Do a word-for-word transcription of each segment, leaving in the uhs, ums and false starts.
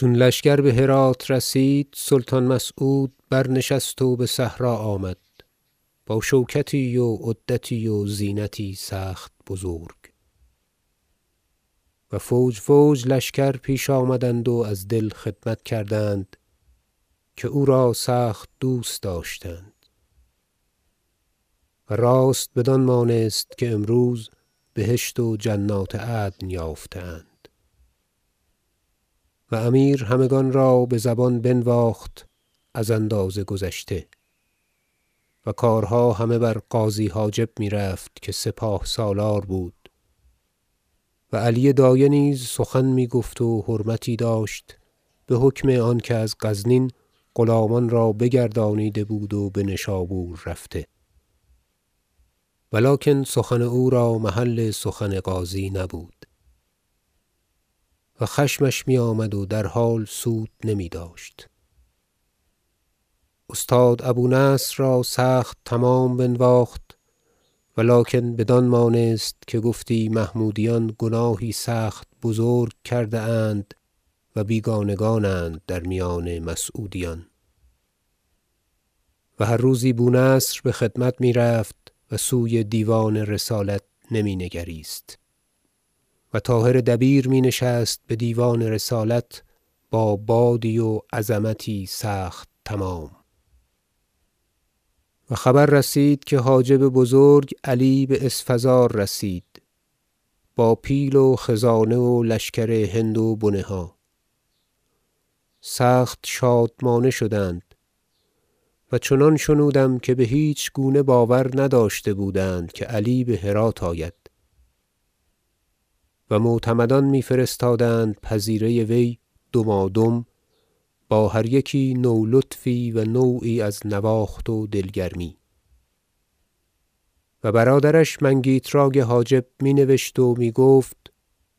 چون لشکر به هرات رسید سلطان مسعود برنشست و به صحرا آمد با شوکتی و عدتی و زینتی سخت بزرگ. و فوج فوج لشکر پیش آمدند و از دل خدمت کردند که او را سخت دوست داشتند. و راست بدان مانست که امروز بهشت و جنات عدن یافتند. و امیر همگان را به زبان بنواخت از اندازه گذشته و کارها همه بر قاضی حاجب می رفت که سپاه سالار بود. و علی دایه نیز سخن می گفت و حرمتی داشت به حکم آن که از غزنین غلامان را بگردانیده بود و به نشابور رفته، ولکن سخن او را محل سخن قاضی نبود و خشمش می آمد و در حال سود نمی داشت. استاد ابو نصر را سخت تمام بنواخت، ولکن بدان مانست که گفتی محمودیان گناهی سخت بزرگ کرده اند و بیگانگانند در میان مسعودیان. و هر روزی بو نصر به خدمت می رفت و سوی دیوان رسالت نمی نگریست. و طاهر دبیر می نشست به دیوان رسالت با بادی و عظمتی سخت تمام. و خبر رسید که حاجب بزرگ علی به اسفزار رسید با پیل و خزانه و لشکر هند و بنه ها. سخت شادمانه شدند و چنان شنودم که به هیچ گونه باور نداشته بودند که علی به هرات آید. و معتمدان می فرستادند پذیره وی دمادم با هر یکی نو لطفی و نوعی از نواخت و دلگرمی. و برادرش منگیتراک حاجب می نوشت و می گفت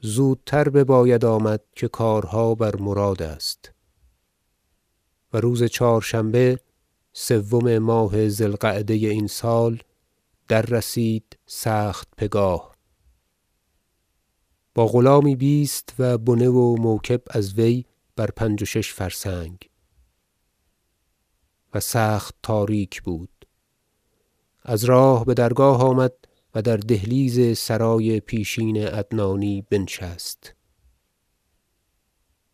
زودتر بباید آمد که کارها بر مراد است. و روز چهارشنبه سوم ماه ذی القعده این سال در رسید سخت پگاه با غلامی بیست و بنه و موکب از وی بر پنج و شش فرسنگ. و سخت تاریک بود. از راه به درگاه آمد و در دهلیز سرای پیشین عدنانی بنشست.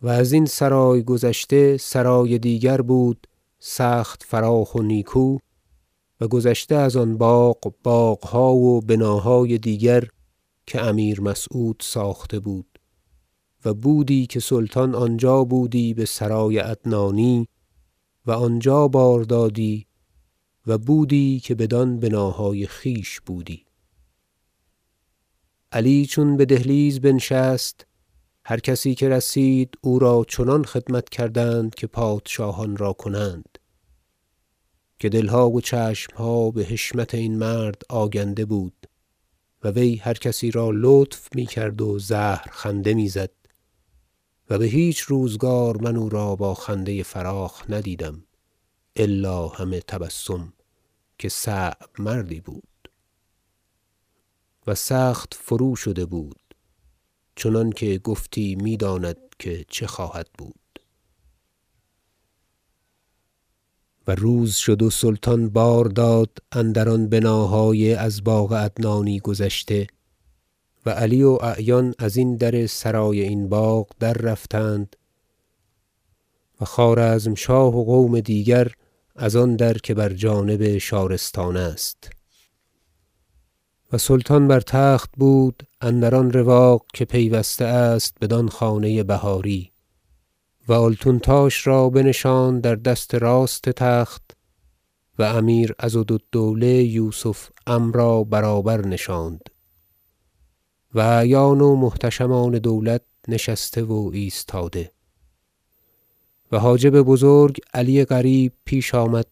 و از این سرای گذشته سرای دیگر بود سخت فراخ و نیکو و گذشته از آن باغ باغها و بناهای دیگر که امیر مسعود ساخته بود. و بودی که سلطان آنجا بودی به سرای عدنانی و آنجا بار دادی و بودی که بدان بناهای خویش بودی. علی چون به دهلیز بنشست هر کسی که رسید او را چنان خدمت کردند که پادشاهان را کنند که دلها و چشمها به حشمت این مرد آگنده بود و وی هر کسی را لطف می کرد و زهر خنده می زد و به هیچ روزگار من او را با خنده فراخ ندیدم الا همه تبسم که صعب مردی بود. و سخت فرو شده بود چنان که گفتی می داند که چه خواهد بود. و روز شد و سلطان بار داد اندر آن بناهای از باغ عدنانی گذشته و علی و اعیان از این در سرای این باغ در رفتند و خوارزمشاه و قوم دیگر از آن در که بر جانب شارستان است. و سلطان بر تخت بود اندر آن رواق که پیوسته است بدان خانه بهاری و آلتونتاش را بنشاند در دست راست تخت و امیر عضدالدوله یوسف عم را برابر نشاند و اعیان و محتشمان دولت نشسته و ایستاده. و حاجب بزرگ علی قریب پیش آمد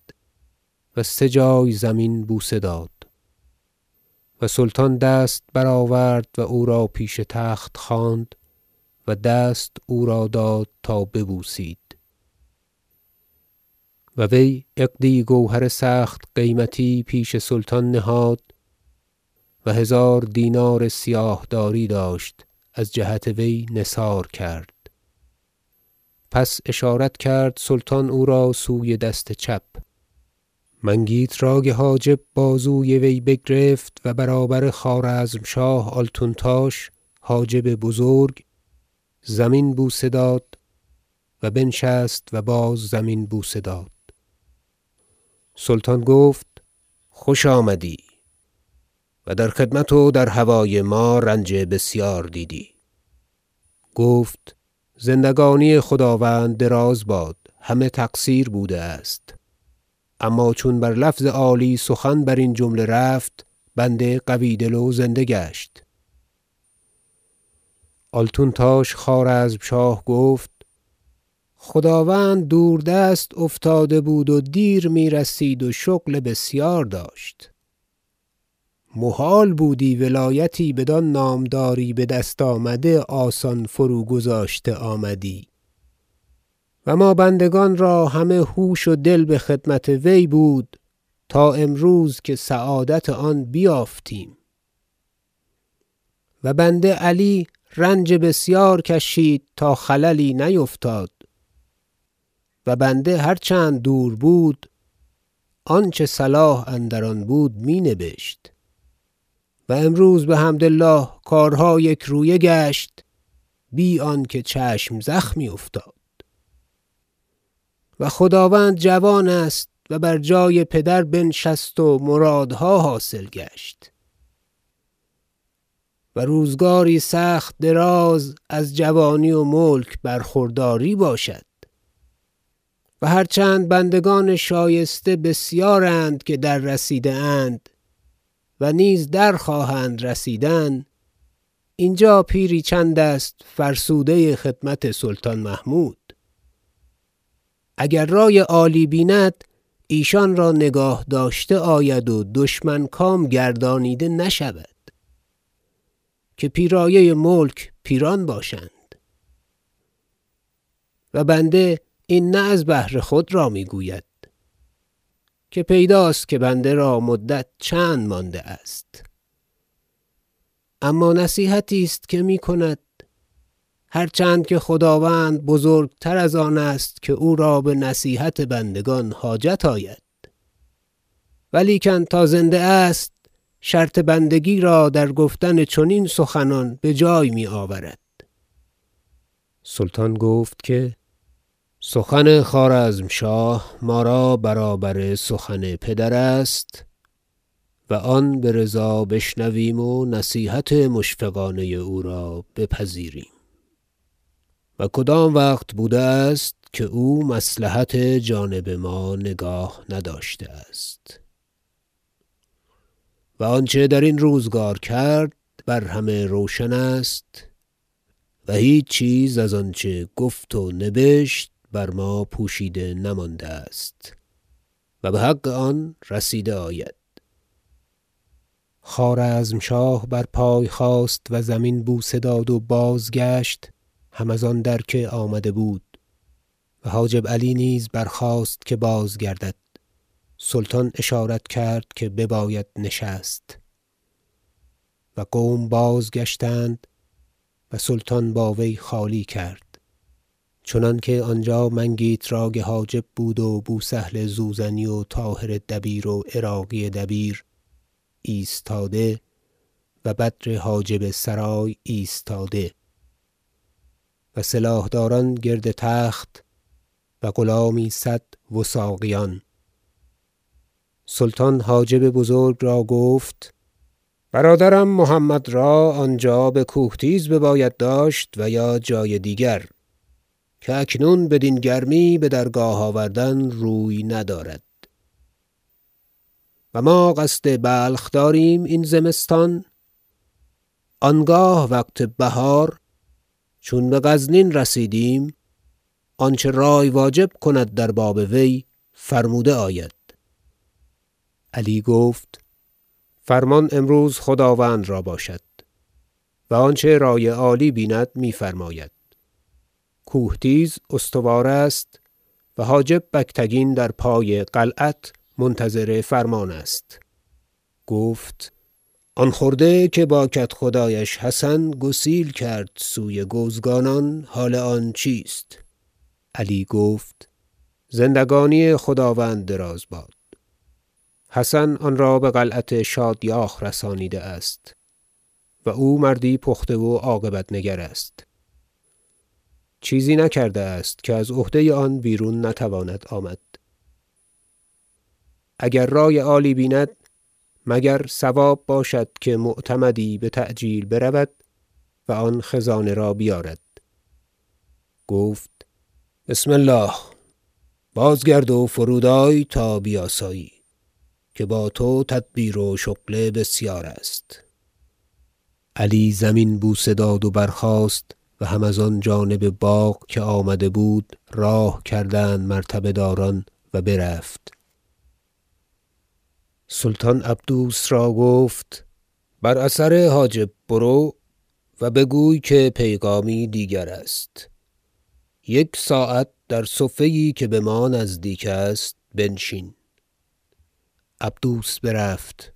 و سه جای زمین بوسه داد و سلطان دست برآورد و او را پیش تخت خواند و دست او را داد تا ببوسید و وی عقدی گوهر سخت قیمتی پیش سلطان نهاد و هزار دینار سیاه داری داشت از جهت وی نثار کرد پس اشارت کرد سلطان او را سوی دست چپ. منگیتراک حاجب بازوی وی بگرفت و برابر خوارزمشاه آلتونتاش حاجب بزرگ زمین بوسه داد و بنشست و باز زمین بوسه داد. سلطان گفت خوش آمدی و در خدمت و در هوای ما رنج بسیار دیدی. گفت زندگانی خداوند دراز باد، همه تقصیر بوده است، اما چون بر لفظ عالی سخن بر این جمله رفت بنده قوی دل و زنده گشت. آلتونتاش خوارزمشاه گفت خداوند دوردست افتاده بود و دیر می رسید و شغل بسیار داشت. محال بودی ولایتی بدان نامداری به دست آمده آسان فرو گذاشته آمدی و ما بندگان را همه هوش و دل به خدمت وی بود تا امروز که سعادت آن بیافتیم. و بنده علی رنج بسیار کشید تا خللی نیفتاد و بنده هر چند دور بود آنچه صلاح اندر آن بود می نبشت و امروز به حمد الله کارها یک رویه گشت بی آنکه چشم زخمی افتاد. و خداوند جوان است و بر جای پدر بنشست و مرادها حاصل گشت و روزگاری سخت دراز از جوانی و ملک برخورداری باشد و هرچند بندگان شایسته بسیارند که در رسیده اند و نیز در خواهند رسیدن. اینجا پیری چند است فرسوده خدمت سلطان محمود. اگر رای عالی بیند ایشان را نگاه داشته آید و دشمن کام گردانیده نشود که پیرایه ملک پیران باشند. و بنده این نه از بهر خود را میگوید که پیداست که بنده را مدت چند مانده است، اما نصیحتی است که میکند هرچند که خداوند بزرگتر از آن است که او را به نصیحت بندگان حاجت آید. ولیکن تا زنده است شرط بندگی را در گفتن چنین سخنان به جای می آورد. سلطان گفت که سخن خوارزمشاه ما را برابر سخن پدر است و آن به رضا بشنویم و نصیحت مشفقانه او را بپذیریم و کدام وقت بوده است که او مصلحت جانب ما نگاه نداشته است و آنچه در این روزگار کرد بر همه روشن است و هیچ چیز از آنچه گفت و نبشت بر ما پوشیده نمانده است و به حق آن رسیده آید. خوارزمشاه بر پای خاست و زمین بوسه داد و بازگشت هم از آن در که آمده بود و حاجب علی نیز برخاست که بازگردد. سلطان اشارت کرد که بباید نشست و قوم بازگشتند و سلطان با وی خالی کرد چنانکه آنجا منگیتراک حاجب بود و بوسهل زوزنی و طاهر دبیر و عراقی دبیر ایستاده و بدر حاجب سرای ایستاده و سلاحداران گرد تخت و غلامی صد وثاقیان. سلطان حاجب بزرگ را گفت برادرم محمد را آنجا به کوهتیز بباید داشت و یا جای دیگر که اکنون بدین گرمی به درگاه آوردن روی ندارد و ما قصد بلخ داریم این زمستان. آنگاه وقت بهار چون به غزنین رسیدیم آنچه رای واجب کند در باب وی فرموده آید. علی گفت فرمان امروز خداوند را باشد و آنچه رای عالی بیند می‌فرماید. کوهتیز استوار است و حاجب بگتگین در پای قلعت منتظر فرمان است. گفت آن خرده که با کدخدایش حسن گسیل کرد سوی گوزگانان حال آن چیست؟ علی گفت زندگانی خداوند دراز باد. حسن آن را به قلعت شادیاخ رسانیده است و او مردی پخته و عاقبت نگر است. چیزی نکرده است که از عهده آن بیرون نتواند آمد. اگر رای عالی بیند مگر ثواب باشد که معتمدی به تعجیل برود و آن خزانه را بیارد. گفت بسم الله، بازگرد و فرودای تا بیاسایی که با تو تدبیر و شغل بسیار است. علی زمین بوسه داد و برخاست و هم از آن جانب باغ که آمده بود راه کردند مرتبه داران و برفت. سلطان عبدوس را گفت بر اثر حاجب برو و بگوی که پیغامی دیگر است. یک ساعت در صفه‌ای که به ما نزدیک است بنشین. عبدوس برفت.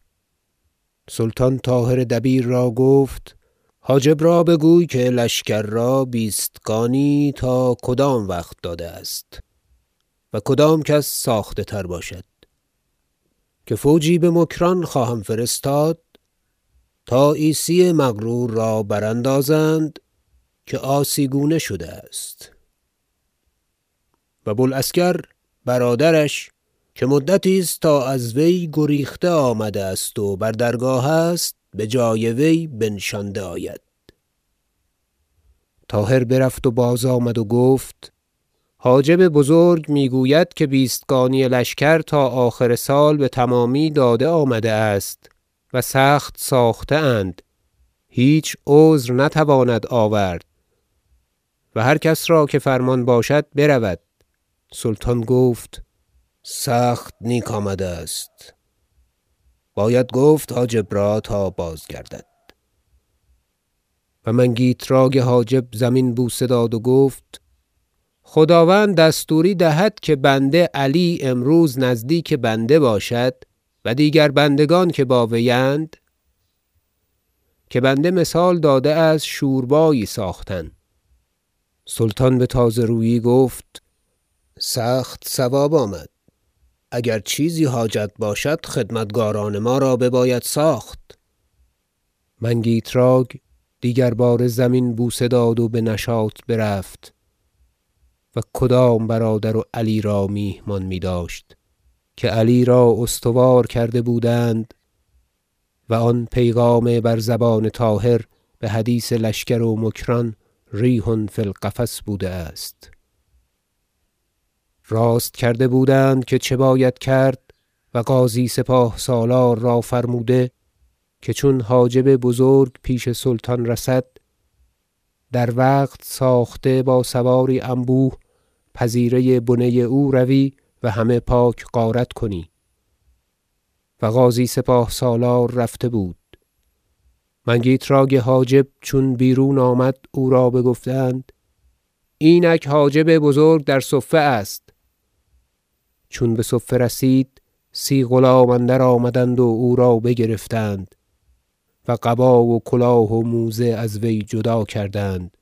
سلطان طاهر دبیر را گفت حاجب را بگوی که لشکر را بیستگانی تا کدام وقت داده است و کدام کس ساخته تر باشد، که فوجی به مکران خواهم فرستاد تا عیسی مغرور را براندازند که آسیگونه شده است و بوالعسکر برادرش که مدتی است تا از وی گریخته آمده است و بر درگاه است به جای وی بنشانده آید. طاهر برفت و باز آمد و گفت حاجب بزرگ میگوید که بیستگانی لشکر تا آخر سال به تمامی داده آمده است و سخت ساخته اند، هیچ عذر نتواند آورد و هر کس را که فرمان باشد برود. سلطان گفت سخت نیک آمده است، باید گفت حاجب را تا بازگردد. و منگیتراک حاجب زمین بوسه داد و گفت خداوند دستوری دهد که بنده علی امروز نزدیک بنده باشد و دیگر بندگان که با ویند، که بنده مثال داده از شوربایی ساختن. سلطان به تازه رویی گفت سخت ثواب آمد. اگر چیزی حاجت باشد خدمتگاران ما را بباید ساخت. منگیتراک دیگر بار زمین بوسه داد و به نشاط برفت و کدام برادر و علی را میهمان می داشت که علی را استوار کرده بودند و آن پیغام بر زبان طاهر به حدیث لشکر و مکران ریح فی القفس بوده است. راست کرده بودند که چه باید کرد و قاضی سپاه سالار را فرموده که چون حاجب بزرگ پیش سلطان رسد در وقت ساخته با سواری انبوه پذیره بنه او روی و همه پاک غارت کنی. و قاضی سپاه سالار رفته بود. منگیتراک حاجب چون بیرون آمد او را بگفتند اینک حاجب بزرگ در صفه است. چون به صفه رسید سی غلام اندر آمدند و او را بگرفتند و قبا و کلاه و موزه از وی جدا کردند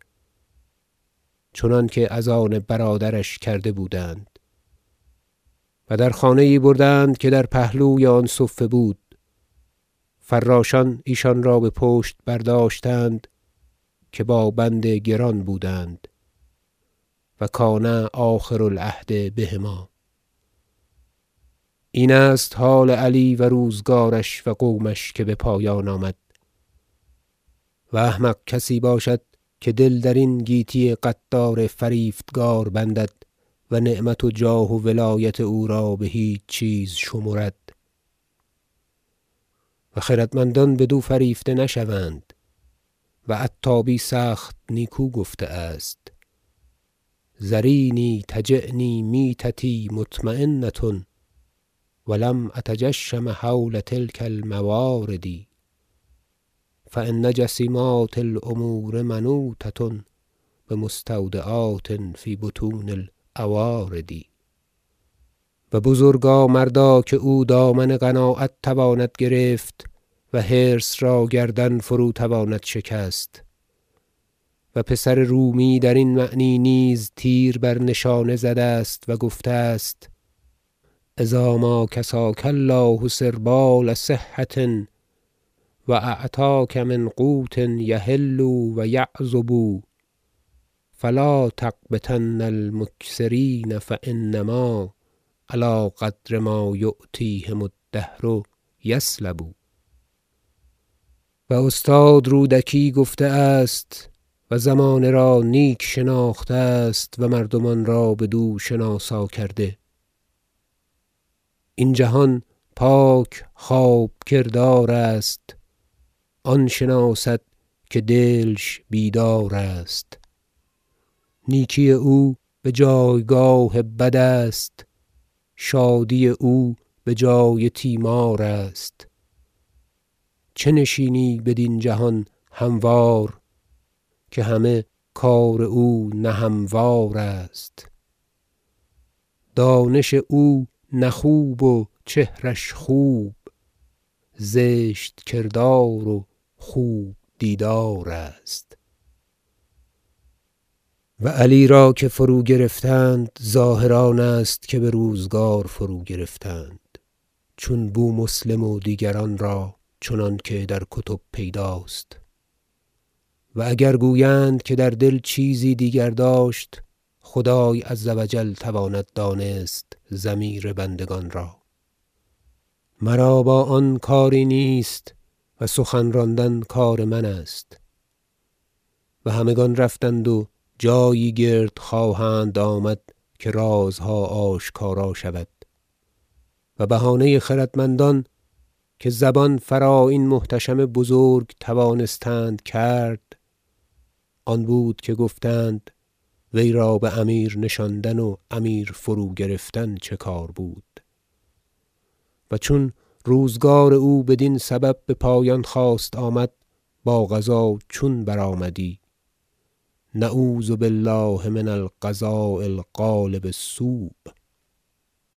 چنانکه از آن برادرش کرده بودند و در خانه‌ای بردند که در پهلوی آن صفه بود. فراشان ایشان را به پشت برداشتند که با بند گران بودند و کان آخر العهد بهما. این است حال علی و روزگارش و قومش که به پایان آمد. و احمق کسی باشد که دل در این گیتی قطار فریفتگار بندد و نعمت و جاه و ولایت او را به هیچ چیز شمرد. و خردمندان بدو فریفته نشوند و عتابی سخت نیکو گفته است زرینی تجعنی میتتی مطمئنتن ولم اتجشم حول تلک المواردی فان جسیمات الامور منوتة بمستودعات فی بطون الاواردی. و بزرگا مردا که او دامن قناعت تواند گرفت و حرص را گردن فرو تواند شکست و پسر رومی در این معنی نیز تیر بر نشانه زده است و گفته است: اذا ما کساک الله سربال صحة و اعطاک من قوت یحل و یعذب فلا تقبتن المکثرین فانما علی قدر ما یعطیهم الدهر یسلب. و استاد رودکی گفته است و زمانه را نیک شناخته است و مردمان را بدو شناسا کرده: این جهان پاک خواب کردار است، آن شناست که دلش بیدار است. نیکی او به جایگاه بد است، شادی او به جای تیمار است. چه نشینی بدین جهان هموار که همه کار او نه هموار است. دانش او نه خوب و چهرش خوب، زشت کردار و خوب دیدار است. و علی را که فرو گرفتند ظاهران است که به روزگار فرو گرفتند، چون بو مسلم و دیگران را چنان که در کتب پیداست. و اگر گویند که در دل چیزی دیگر داشت، خدای عزوجل تواند دانست ضمیر بندگان را. مرا با آن کاری نیست و سخن راندن کار من است. و همگان رفتند و جایی گرد خواهند آمد که رازها آشکارا شود. و بهانه خردمندان که زبان فرا این محتشم بزرگ توانستند کرد، آن بود که گفتند وی را به امیر نشاندن و امیر فرو گرفتن چه کار بود. و چون روزگار او بدین سبب به پایان خواست آمد، با قضا چون برآمدی؟ نعوذ بالله من القضاء الغالب السوء.